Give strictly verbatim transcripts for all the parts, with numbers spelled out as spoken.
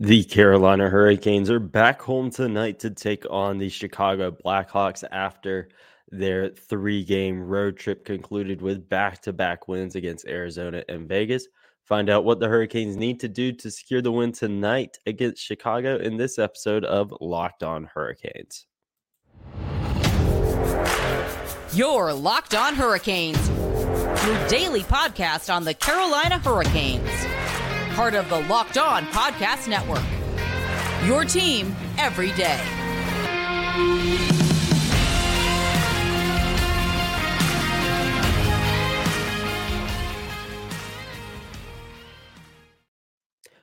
The Carolina Hurricanes are back home tonight to take on the Chicago Blackhawks after their three-game road trip concluded with back-to-back wins against Arizona and Vegas. Find out what the Hurricanes need to do to secure the win tonight against Chicago in this episode of Locked On Hurricanes. Your Locked On Hurricanes, your daily podcast on the Carolina Hurricanes. Part of the Locked On Podcast Network, your team every day.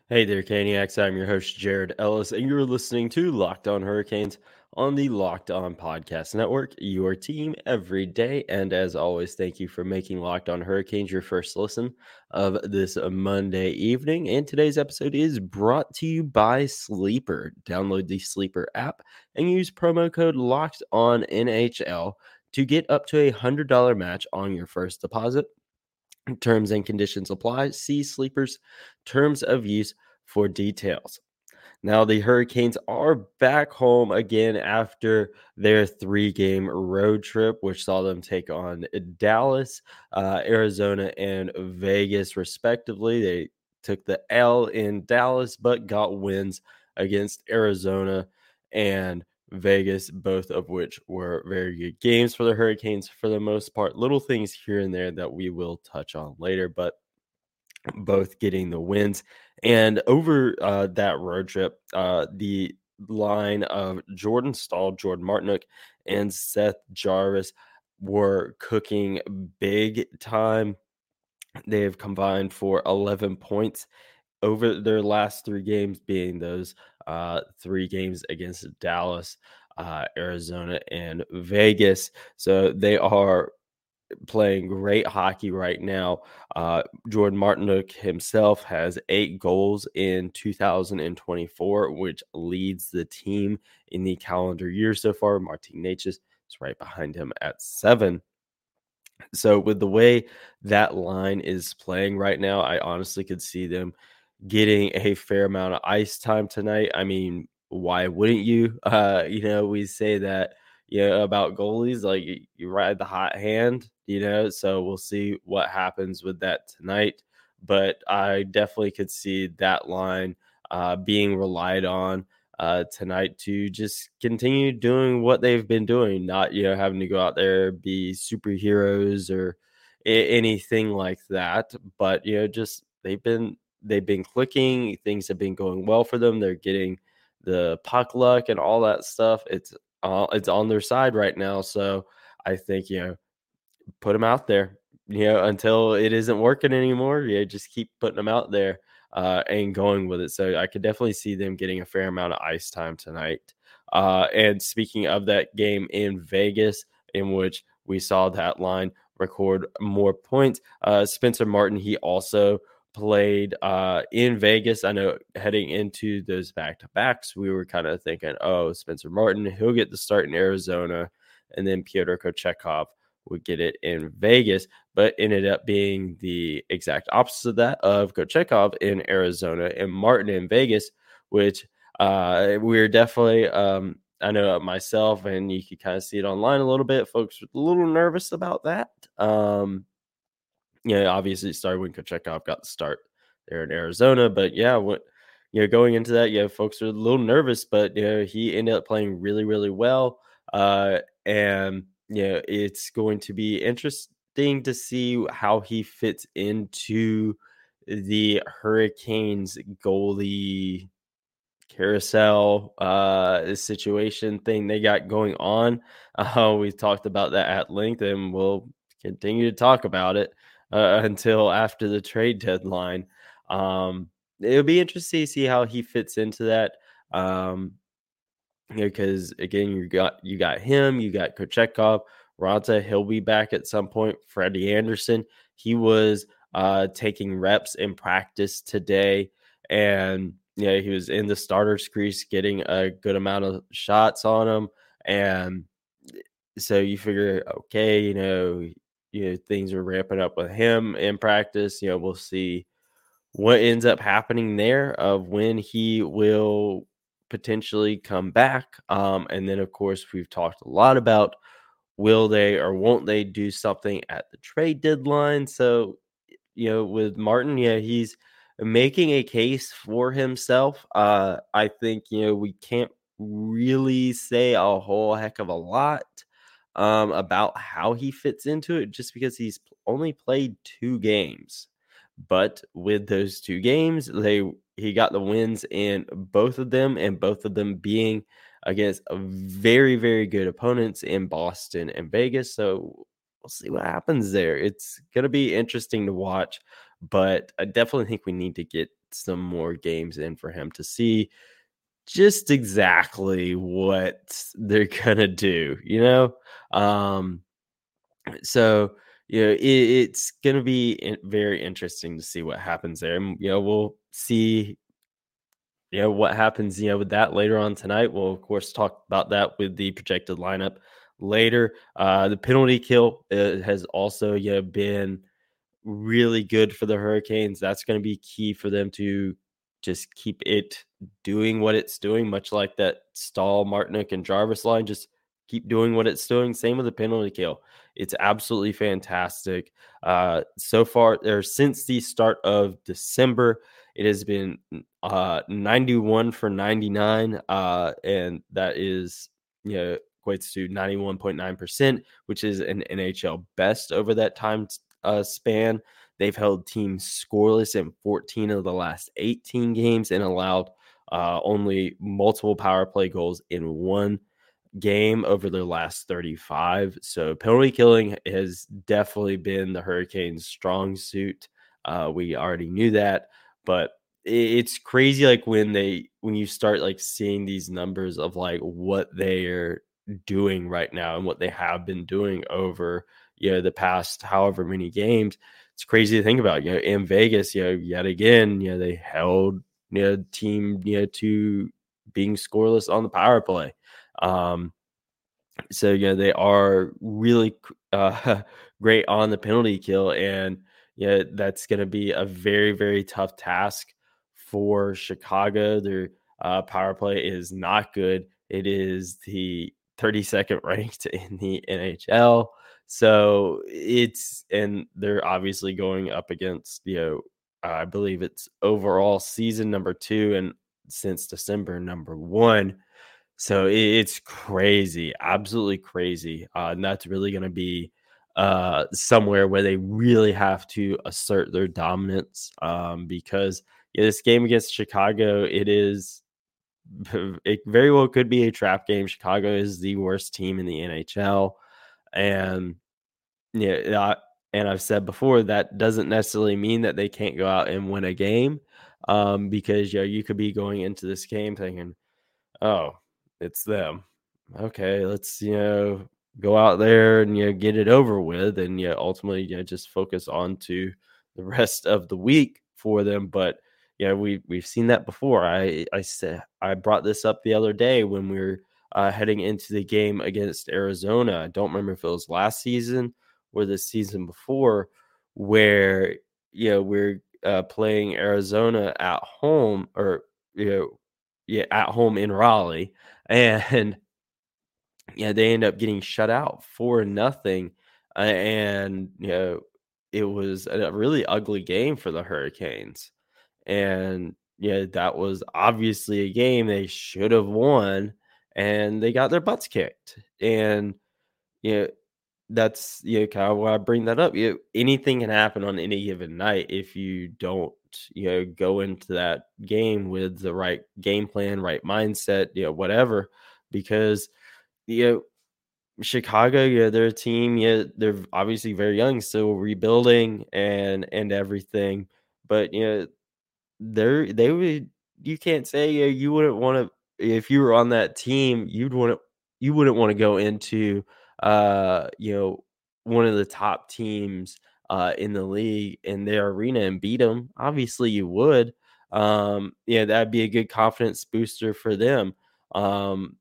Hey there, Caniacs. I'm your host, Jared Ellis, and you're listening to Locked On Hurricanes on the Locked On Podcast Network, your team every day. And as always, thank you for making Locked On Hurricanes your first listen of this Monday evening. And today's episode is brought to you by Sleeper. Download the Sleeper app and use promo code LOCKEDONNHL to get up to a one hundred dollars match on your first deposit. Terms and conditions apply. See Sleeper's terms of use for details. Now, the Hurricanes are back home again after their three-game road trip, which saw them take on Dallas, uh, Arizona, and Vegas, respectively. They took the L in Dallas, but got wins against Arizona and Vegas, both of which were very good games for the Hurricanes for the most part. Little things here and there that we will touch on later, but both getting the wins. And over uh, that road trip, uh, the line of Jordan Staal, Jordan Martinook, and Seth Jarvis were cooking big time. They have combined for eleven points over their last three games, being those uh, three games against Dallas, uh, Arizona, and Vegas. So they are playing great hockey right now. Uh, Jordan Martinook himself has eight goals in two thousand twenty-four, which leads the team in the calendar year so far. Martin Nečas is right behind him at seven. So with the way that line is playing right now, I honestly could see them getting a fair amount of ice time tonight. I mean, why wouldn't you? Uh, you know, we say that, you know, about goalies, like you, you ride the hot hand, you know, so we'll see what happens with that tonight. But I definitely could see that line uh, being relied on uh, tonight to just continue doing what they've been doing, not, you know, having to go out there, be superheroes or I- anything like that. But, you know, just they've been they've been clicking. Things have been going well for them. They're getting the puck luck and all that stuff. It's Uh, it's on their side right now. So I think, you know, put them out there, you know, until it isn't working anymore. You know, just keep putting them out there uh, and going with it. So I could definitely see them getting a fair amount of ice time tonight. Uh, and speaking of that game in Vegas, in which we saw that line record more points, uh, Spencer Martin, he also played uh, in Vegas. I know heading into those back-to-backs, we were kind of thinking, oh, Spencer Martin, he'll get the start in Arizona, and then Pyotr Kochetkov would get it in Vegas, but ended up being the exact opposite of that, of Kochetkov in Arizona and Martin in Vegas, which uh, we're definitely, um, I know myself, and you could kind of see it online a little bit, folks were a little nervous about that. Um Yeah, you know, obviously it started when Kochetkov got the start there in Arizona. But yeah, what, you know, going into that, yeah, you know, folks are a little nervous, but you know, he ended up playing really, really well. Uh, and you know, it's going to be interesting to see how he fits into the Hurricanes goalie carousel uh situation thing they got going on. Uh, we talked about that at length, and we'll continue to talk about it Uh, until after the trade deadline. Um, it'll be interesting to see how he fits into that. Um, because you know, again, you got you got him, you got Kochetkov, Raanta, he'll be back at some point. Freddie Anderson, he was uh, taking reps in practice today, and you know, he was in the starter's crease, getting a good amount of shots on him, and so you figure, okay, you know. You know, things are ramping up with him in practice. You know, we'll see what ends up happening there of when he will potentially come back. Um, and then, of course, we've talked a lot about will they or won't they do something at the trade deadline. So, you know, with Martin, yeah, he's making a case for himself. Uh, I think, you know, we can't really say a whole heck of a lot um, about how he fits into it just because he's only played two games. But with those two games, they he got the wins in both of them, and both of them being against very, very good opponents in Boston and Vegas. So we'll see what happens there. It's going to be interesting to watch, but I definitely think we need to get some more games in for him to see just exactly what they're going to do, you know? Um, so... You know, it, it's going to be very interesting to see what happens there. And, you know, we'll see, you know, what happens, you know, with that later on tonight. We'll, of course, talk about that with the projected lineup later. Uh, the penalty kill uh, has also, you know, been really good for the Hurricanes. That's going to be key for them to just keep it doing what it's doing, much like that Staal, Martinook, and Jarvis line, just keep doing what it's doing. Same with the penalty kill. It's absolutely fantastic. Uh, so far, or since the start of December, it has been uh, ninety-one for ninety-nine, uh, and that is, you know, equates to ninety-one point nine percent, which is an N H L best over that time uh, span. They've held teams scoreless in fourteen of the last eighteen games and allowed uh, only multiple power play goals in one game over their last thirty-five. So penalty killing has definitely been the Hurricanes' strong suit. Uh, we already knew that, but it's crazy. Like when they, when you start like seeing these numbers of like what they're doing right now and what they have been doing over, you know, the past however many games, it's crazy to think about. You know, in Vegas, you know, yet again, you know, they held, you know, team, you know, to being scoreless on the power play. Um, so, you know, they are really, uh, great on the penalty kill, and, you know, that's going to be a very, very tough task for Chicago. Their, uh, power play is not good. It is the thirty-second ranked in the N H L. So it's, and they're obviously going up against, you know, I believe it's overall season number two, and since December, number one. So it's crazy, absolutely crazy. Uh, and that's really going to be uh, somewhere where they really have to assert their dominance um, because yeah, this game against Chicago, it is, it very well could be a trap game. Chicago is the worst team in the N H L, and yeah, I, and I've said before that doesn't necessarily mean that they can't go out and win a game um, because you know, you could be going into this game thinking, oh, it's them. Okay, let's, you know, go out there and, you know, get it over with, and, you know, ultimately, you know, just focus on to the rest of the week for them. But, you know, we, we've seen that before. I, I said, I brought this up the other day when we were uh, heading into the game against Arizona. I don't remember if it was last season or the season before where, you know, we're uh, playing Arizona at home, or, you know, yeah, at home in Raleigh, and yeah, they end up getting shut out for nothing, and you know, it was a really ugly game for the Hurricanes, and yeah, that was obviously a game they should have won, and they got their butts kicked, and you know, that's you know, kind of why I bring that up. You know, anything can happen on any given night if you don't, you know, go into that game with the right game plan, right mindset, you know, whatever, because, you know, Chicago, you know, they're a team, yeah, you know, they're obviously very young, still rebuilding and, and everything, but, you know, they're, they would, you can't say, you know, you wouldn't want to, if you were on that team, you'd want to, you wouldn't want to go into, uh, you know, one of the top teams Uh, in the league, in their arena, and beat them. Obviously you would. Um, yeah, that'd be a good confidence booster for them. Um,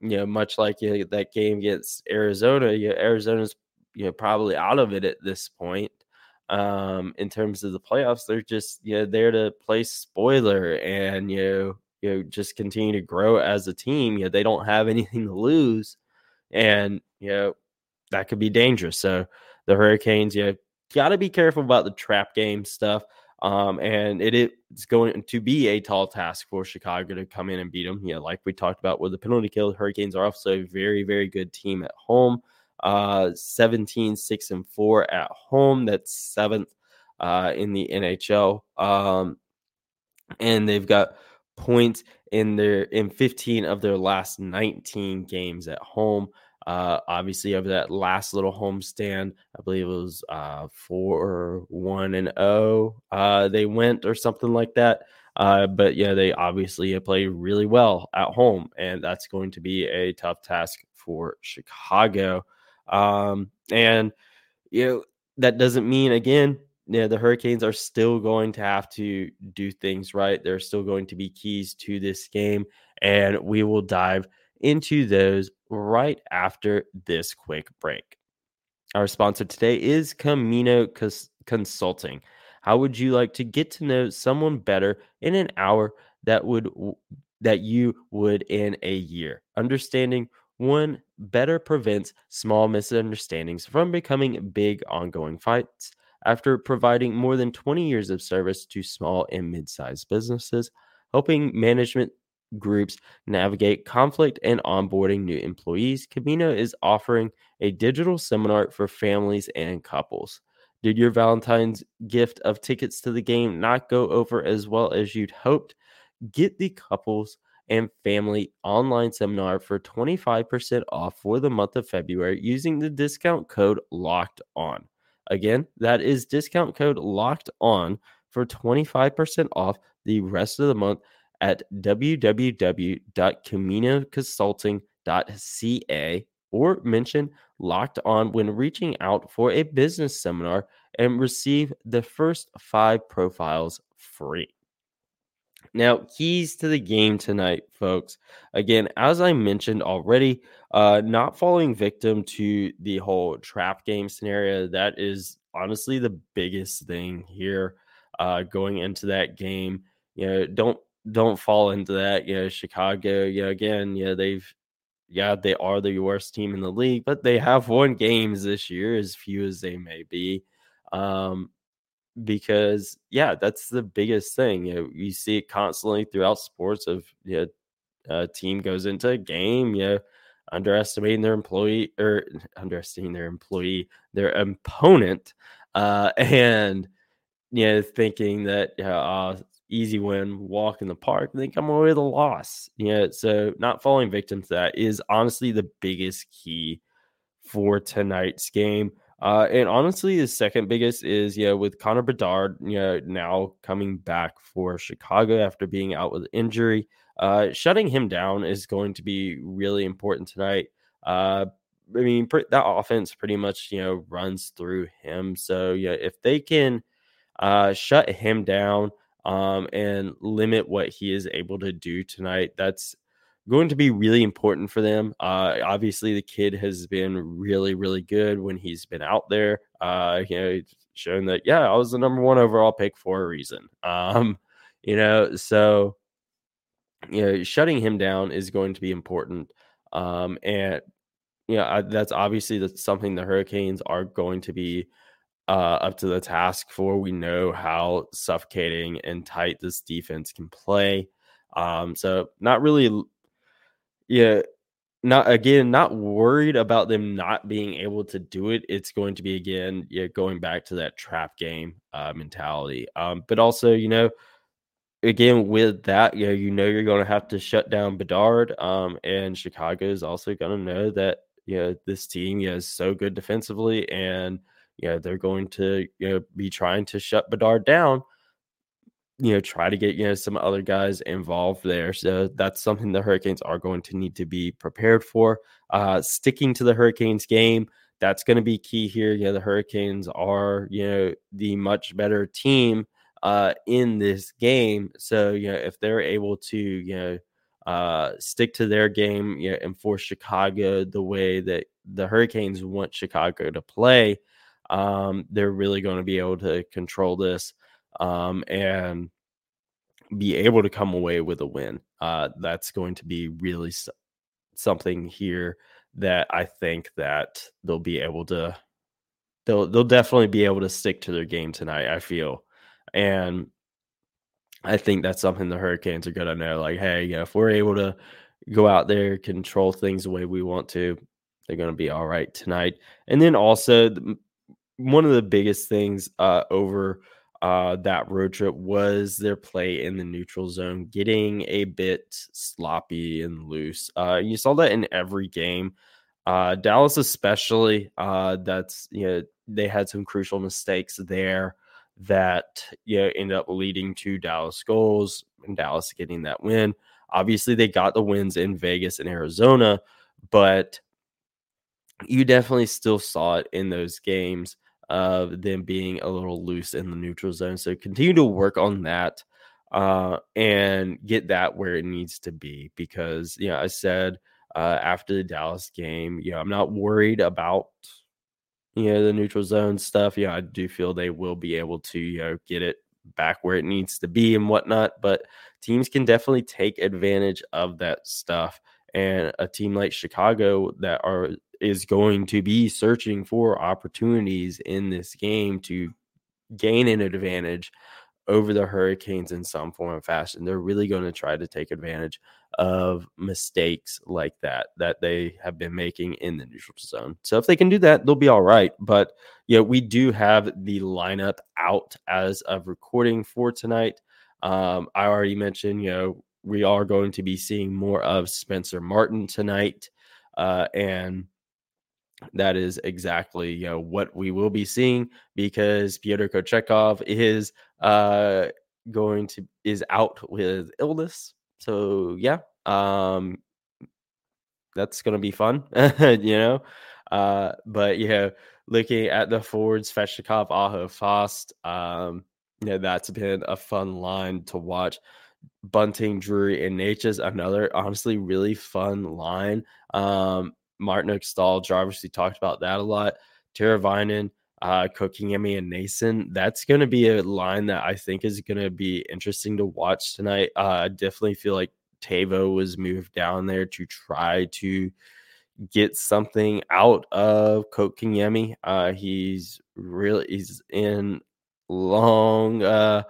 you know, much like you know, that game against Arizona, you know, Arizona's, you know, probably out of it at this point. um, in terms of the playoffs. They're just, you know, there to play spoiler and, you know, you know, just continue to grow as a team. You know, they don't have anything to lose, and, you know, that could be dangerous. So the Hurricanes, you know, got to be careful about the trap game stuff. Um, and it is going to be a tall task for Chicago to come in and beat them. You know, like we talked about with the penalty kill, Hurricanes are also a very, very good team at home. Uh, seventeen, six and four at home. That's seventh uh, in the N H L. Um, and they've got points in their in fifteen of their last nineteen games at home. Uh, obviously, over that last little homestand, I believe it was uh, four one and oh uh, they went or something like that. Uh, but, yeah, they obviously play really well at home, and that's going to be a tough task for Chicago. Um, and, you know, that doesn't mean, again, you know, the Hurricanes are still going to have to do things right. They're still going to be keys to this game, and we will dive into those right after this quick break. Our sponsor today is Camino Consulting. How would you like to get to know someone better in an hour that would that you would in a year? Understanding one better prevents small misunderstandings from becoming big ongoing fights. After providing more than twenty years of service to small and mid-sized businesses, helping management groups navigate conflict and onboarding new employees, Camino is offering a digital seminar for families and couples. Did your Valentine's gift of tickets to the game not go over as well as you'd hoped? Get the couples and family online seminar for twenty-five percent off for the month of February using the discount code Locked On. Again, that is discount code Locked On for twenty-five percent off the rest of the month at w w w dot camino consulting dot c a or mention Locked On when reaching out for a business seminar and receive the first five profiles free. Now, keys to the game tonight, folks. Again, as I mentioned already, uh, not falling victim to the whole trap game scenario. That is honestly the biggest thing here uh, going into that game. You know, don't Don't fall into that. You know, Chicago, you know, again, yeah, they've, yeah, they are the worst team in the league, but they have won games this year, as few as they may be. Um, because, yeah, that's the biggest thing. You know, you see it constantly throughout sports of, you know, a team goes into a game, you know, underestimating their employee or underestimating their employee, their opponent, uh, and, you know, thinking that, you know, uh, easy win, walk in the park, and they come away with a loss. You know, so not falling victim to that is honestly the biggest key for tonight's game. Uh, and honestly, the second biggest is, you know, with Connor Bedard, you know, now coming back for Chicago after being out with injury. Uh, shutting him down is going to be really important tonight. Uh, I mean, pr- that offense pretty much, you know, runs through him. So, yeah, if they can uh, shut him down, Um, and limit what he is able to do tonight, that's going to be really important for them. Uh, obviously, the kid has been really, really good when he's been out there. Uh, you know, he's shown that, yeah, I was the number one overall pick for a reason. Um, you know, so, you know, shutting him down is going to be important. Um, and, you know, I, that's obviously that's something the Hurricanes are going to be Uh, up to the task for. We know how suffocating and tight this defense can play. Um, so not really, yeah, not again, not worried about them not being able to do it. It's going to be, again, yeah, going back to that trap game uh, mentality. Um, but also, you know, again, with that, you know, you know you're going to have to shut down Bedard, um, and Chicago is also going to know that, you know, this team, you know, is so good defensively, and, you know, they're going to, you know, be trying to shut Bedard down, you know, try to get, you know, some other guys involved there. So that's something the Hurricanes are going to need to be prepared for. Uh, sticking to the Hurricanes game, that's going to be key here. You know, the Hurricanes are, you know, the much better team uh, in this game. So, you know, if they're able to, you know, uh, stick to their game, you know, and force Chicago the way that the Hurricanes want Chicago to play, um, they're really going to be able to control this um, and be able to come away with a win. Uh, that's going to be really so- something here that I think that they'll be able to, they'll, they'll definitely be able to stick to their game tonight, I feel. And I think that's something the Hurricanes are good on there. Like, hey, yeah, if we're able to go out there, control things the way we want to, they're going to be all right tonight. And then also one of the biggest things uh, over uh, that road trip was their play in the neutral zone, getting a bit sloppy and loose. Uh, you saw that in every game, uh, Dallas, especially uh, that's, you know, they had some crucial mistakes there that, you know, ended up leading to Dallas goals and Dallas getting that win. Obviously, they got the wins in Vegas and Arizona, but you definitely still saw it in those games of them being a little loose in the neutral zone. So continue to work on that uh, and get that where it needs to be. Because, you know, I said uh, after the Dallas game, you know, I'm not worried about, you know, the neutral zone stuff. Yeah, you know, I do feel they will be able to, you know, get it back where it needs to be and whatnot, but teams can definitely take advantage of that stuff. And a team like Chicago that are is going to be searching for opportunities in this game to gain an advantage over the Hurricanes in some form or fashion. They're really going to try to take advantage of mistakes like that, that they have been making in the neutral zone. So if they can do that, they'll be all right. But yeah, we do have the lineup out as of recording for tonight. Um, I already mentioned, you know, we are going to be seeing more of Spencer Martin tonight. Uh, and that is exactly, you know, what we will be seeing, because Pyotr Kochetkov is uh, going to is out with illness. So yeah, um, that's going to be fun, you know. Uh, but you know, looking at the forwards, Svechnikov, Aho, Fast, um, you know, that's been a fun line to watch. Bunting, Drury, and Nečas, another honestly really fun line. Um, Martinook, Staal, Jarvis, we talked about that a lot. Teräväinen, uh, Kotkaniemi, and Nason. That's going to be a line that I think is going to be interesting to watch tonight. Uh, I definitely feel like Teuvo was moved down there to try to get something out of Kotkaniemi. Uh, he's really he's in long uh,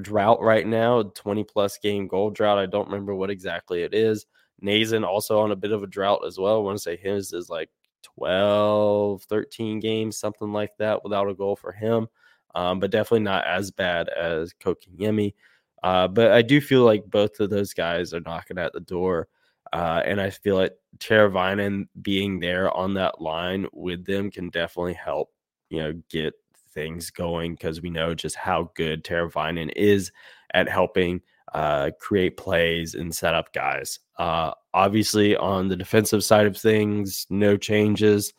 drought right now, twenty plus game goal drought. I don't remember what exactly it is. Nason also on a bit of a drought as well. I want to say his is like twelve, thirteen games, something like that, without a goal for him. Um, but definitely not as bad as Kotkaniemi. Uh, but I do feel like both of those guys are knocking at the door. Uh, and I feel like Teräväinen being there on that line with them can definitely help, you know, get things going, because we know just how good Teräväinen is at helping uh, create plays and set up guys. Uh, obviously on the defensive side of things, no changes.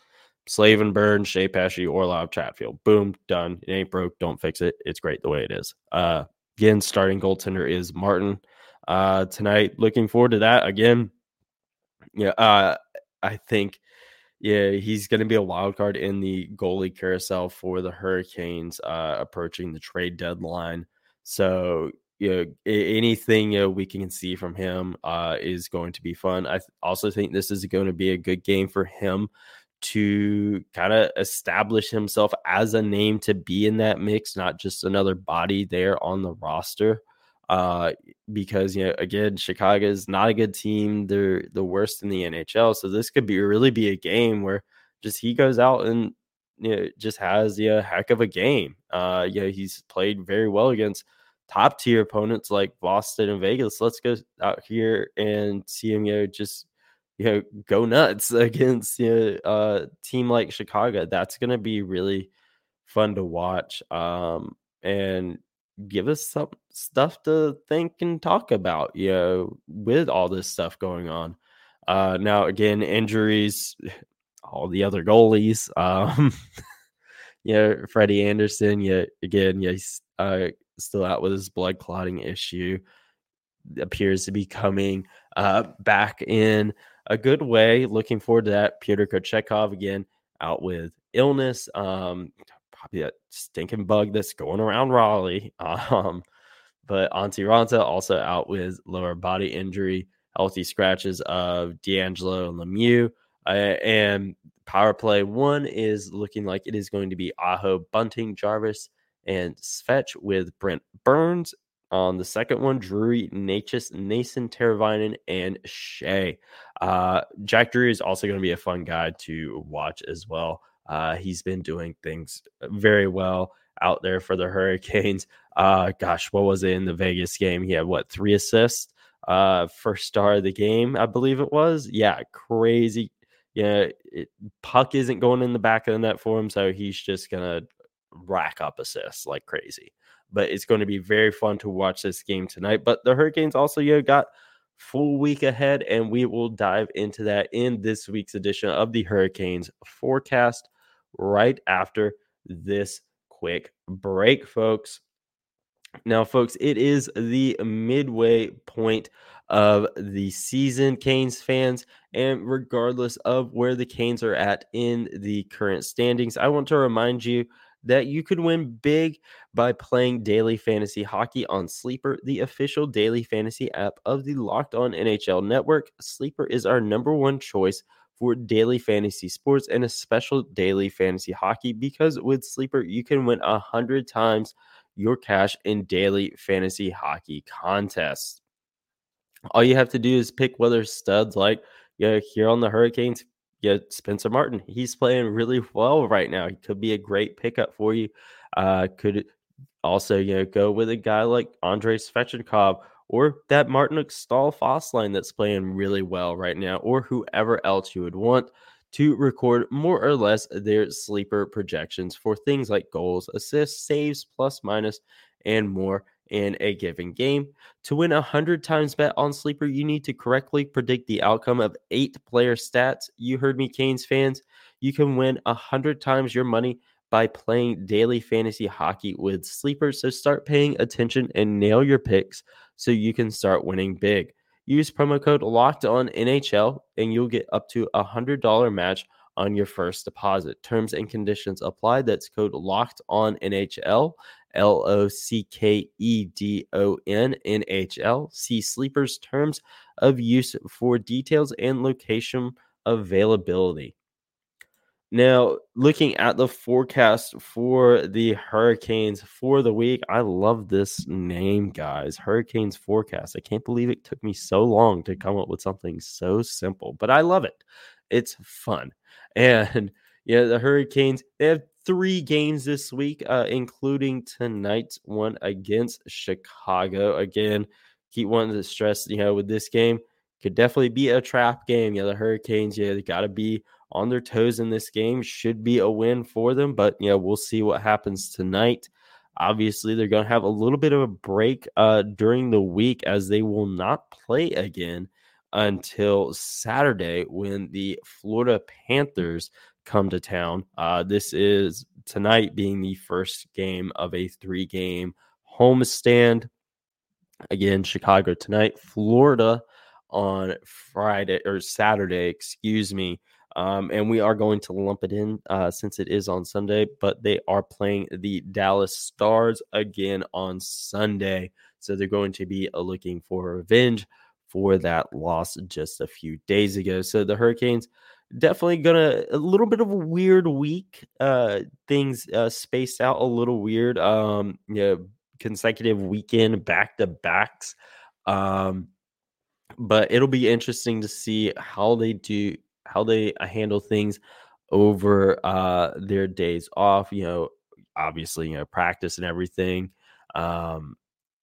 Slavin, Burns, Shea, Pesci, Orlov, Chatfield, boom, done. It ain't broke. Don't fix it. It's great the way it is. Uh, again, starting goaltender is Martin, uh, tonight. Looking forward to that again. Yeah. Uh, I think, yeah, he's going to be a wild card in the goalie carousel for the Hurricanes, uh, approaching the trade deadline. So, you know, anything you know, we can see from him uh, is going to be fun. I th- also think this is going to be a good game for him to kind of establish himself as a name to be in that mix, not just another body there on the roster. Uh, because, you know, again, Chicago is not a good team. They're the worst in the N H L. So this could be really be a game where just he goes out and, you know, just has a yeah, heck of a game. Uh, you know, he's played very well against top tier opponents like Boston and Vegas. Let's go out here and see him, you know, just, you know, go nuts against, you know, a team like Chicago. That's going to be really fun to watch, um, and give us some stuff to think and talk about, you know, with all this stuff going on. Uh, now, again, injuries, all the other goalies, um, you know, Freddie Anderson, yeah, again, yeah, he's, uh, still out with his blood clotting issue. Appears to be coming uh, back in a good way. Looking forward to that. Pyotr Kochetkov again out with illness. Um, probably that stinking bug that's going around Raleigh. Um, but Antti Raanta also out with lower body injury, healthy scratches of D'Angelo and Lemieux. Uh, and power play one is looking like it is going to be Aho, Bunting, Jarvis, and Svech with Brent Burns. On the second one, Drury, Nečas, Nason, Teräväinen, and Shea. Uh, Jack Drury is also going to be a fun guy to watch as well. Uh, he's been doing things very well out there for the Hurricanes. Uh, gosh, what was it in the Vegas game? He had, what, three assists? Uh, first star of the game, I believe it was. Yeah, crazy. Yeah, it, puck isn't going in the back of the net for him, so he's just going to rack up assists like crazy. But it's going to be very fun to watch this game tonight. But the Hurricanes also you know, got full week ahead, and we will dive into that in this week's edition of the Hurricanes forecast right after this quick break, folks. Now, folks, it is the midway point of the season, Canes fans, and regardless of where the Canes are at in the current standings, I want to remind you that you could win big by playing daily fantasy hockey on Sleeper, the official daily fantasy app of the Locked On N H L Network. Sleeper is our number one choice for daily fantasy sports and a special daily fantasy hockey, because with Sleeper, you can win one hundred times your cash in daily fantasy hockey contests. All you have to do is pick whether studs like you know, here on the Hurricanes, Yeah, Spencer Martin, he's playing really well right now. He could be a great pickup for you. Uh, could also, you know, go with a guy like Andrei Svechnikov or that Martinook Staal Fast line that's playing really well right now, or whoever else you would want to record more or less their sleeper projections for things like goals, assists, saves, plus, minus, and more in a given game. To win one hundred times bet on Sleeper, you need to correctly predict the outcome of eight player stats. You heard me, Canes fans. You can win one hundred times your money by playing daily fantasy hockey with Sleeper, so start paying attention and nail your picks so you can start winning big. Use promo code LOCKEDONNHL and you'll get up to a one hundred dollars match on your first deposit. Terms and conditions apply. That's code LOCKEDONNHL. L O C K E D O N N H L. See Sleeper's terms of use for details and location availability. Now, looking at the forecast for the Hurricanes for the week, I love this name, guys. Hurricanes forecast. I can't believe it took me so long to come up with something so simple, but I love it. It's fun. And yeah, the Hurricanes, they have three games this week, uh, including tonight's one against Chicago. Again, keep wanting to stress, you know, with this game, could definitely be a trap game. Yeah, you know, the Hurricanes, yeah, they got to be on their toes in this game. Should be a win for them, but, you know, we'll see what happens tonight. Obviously, they're going to have a little bit of a break uh, during the week, as they will not play again until Saturday when the Florida Panthers come to town. Uh, this is tonight being the first game of a three-game homestand. Again, Chicago tonight, Florida on Friday or Saturday, excuse me. Um, and we are going to lump it in uh, since it is on Sunday, but they are playing the Dallas Stars again on Sunday. So they're going to be looking for revenge for that loss just a few days ago. So the Hurricanes, definitely gonna a little bit of a weird week. Uh, things uh, spaced out a little weird. Um, you know, consecutive weekend back to backs. Um, but it'll be interesting to see how they do, how they handle things over uh their days off. You know, obviously, you know, practice and everything. Um,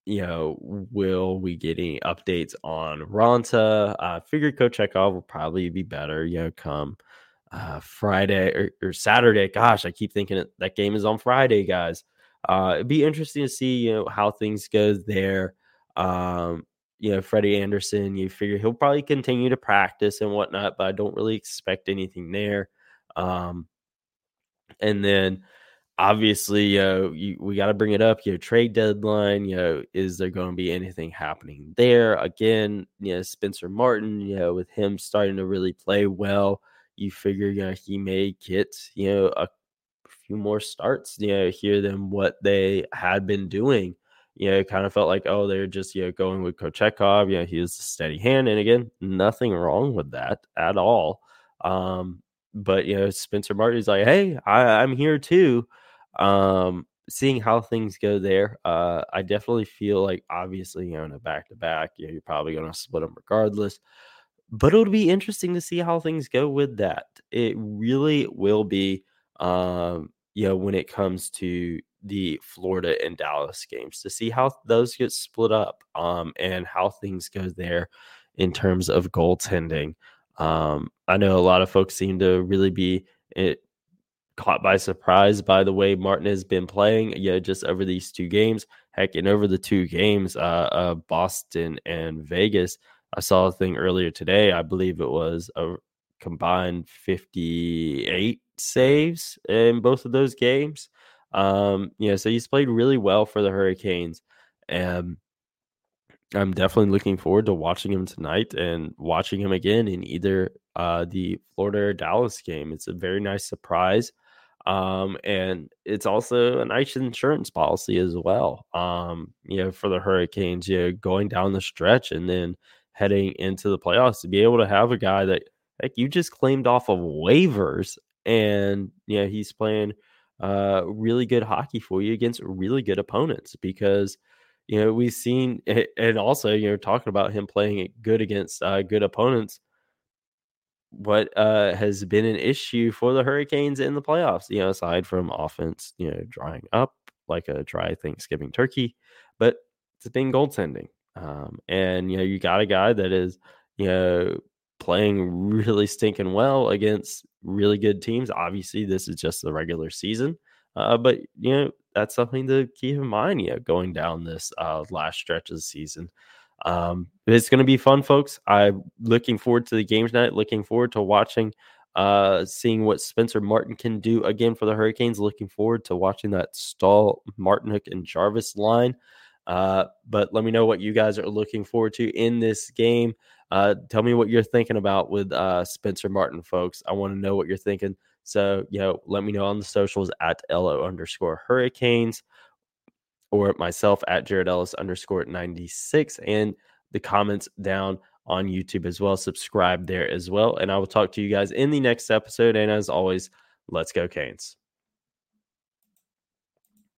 you know, will we get any updates on Raanta? I uh, figured Kochetkov will probably be better, you know, come uh, Friday or, or Saturday. Gosh, I keep thinking it, that game is on Friday, guys. Uh, it'd be interesting to see, you know, how things go there. Um, you know, Freddie Anderson, you figure he'll probably continue to practice and whatnot, but I don't really expect anything there. Um, and then, obviously, you know, you, we got to bring it up. You know, trade deadline. You know, is there going to be anything happening there? Again, you know, Spencer Martin, you know, with him starting to really play well, you figure, you know, he may get, you know, a few more starts, you know, here than what they had been doing. You know, it kind of felt like, oh, they're just, you know, going with Kochetkov. You know, he was a steady hand. And again, nothing wrong with that at all. Um, but, you know, Spencer Martin's like, hey, I, I'm here too. Um, seeing how things go there, uh, I definitely feel like, obviously, you know, in a back-to-back, you know, you're probably going to split them regardless. But it'll be interesting to see how things go with that. It really will be, um, you know, when it comes to the Florida and Dallas games, to see how those get split up, um, and how things go there in terms of goaltending. Um, I know a lot of folks seem to really be it, caught by surprise by the way Martin has been playing, yeah, you know, just over these two games. Heck, and over the two games, uh, uh, Boston and Vegas, I saw a thing earlier today. I believe it was a combined fifty-eight saves in both of those games. Um, you know, so he's played really well for the Hurricanes, and I'm definitely looking forward to watching him tonight and watching him again in either uh, the Florida or Dallas game. It's a very nice surprise. Um, and it's also a nice insurance policy as well. Um, you know, for the Hurricanes, you know, going down the stretch and then heading into the playoffs, to be able to have a guy that, like, you just claimed off of waivers, and, you know, he's playing uh, really good hockey for you against really good opponents, because, you know, we've seen, and also, you know, talking about him playing it good against uh, good opponents, what uh, has been an issue for the Hurricanes in the playoffs, you know, aside from offense, you know, drying up like a dry Thanksgiving turkey, but it's been goaltending. Um, and, you know, you got a guy that is, you know, playing really stinking well against really good teams. Obviously, this is just the regular season, uh, but, you know, that's something to keep in mind, you know, going down this uh, last stretch of the season. Um, it's going to be fun, folks. I'm looking forward to the games tonight, looking forward to watching, uh, seeing what Spencer Martin can do again for the Hurricanes, looking forward to watching that Staal, Martinook, and Jarvis line. Uh, but let me know what you guys are looking forward to in this game. Uh, tell me what you're thinking about with uh, Spencer Martin, folks. I want to know what you're thinking. So, you know, let me know on the socials at LO underscore Hurricanes. Or myself at Jared Ellis underscore ninety-six, and the comments down on YouTube as well. Subscribe there as well. And I will talk to you guys in the next episode. And as always, let's go Canes.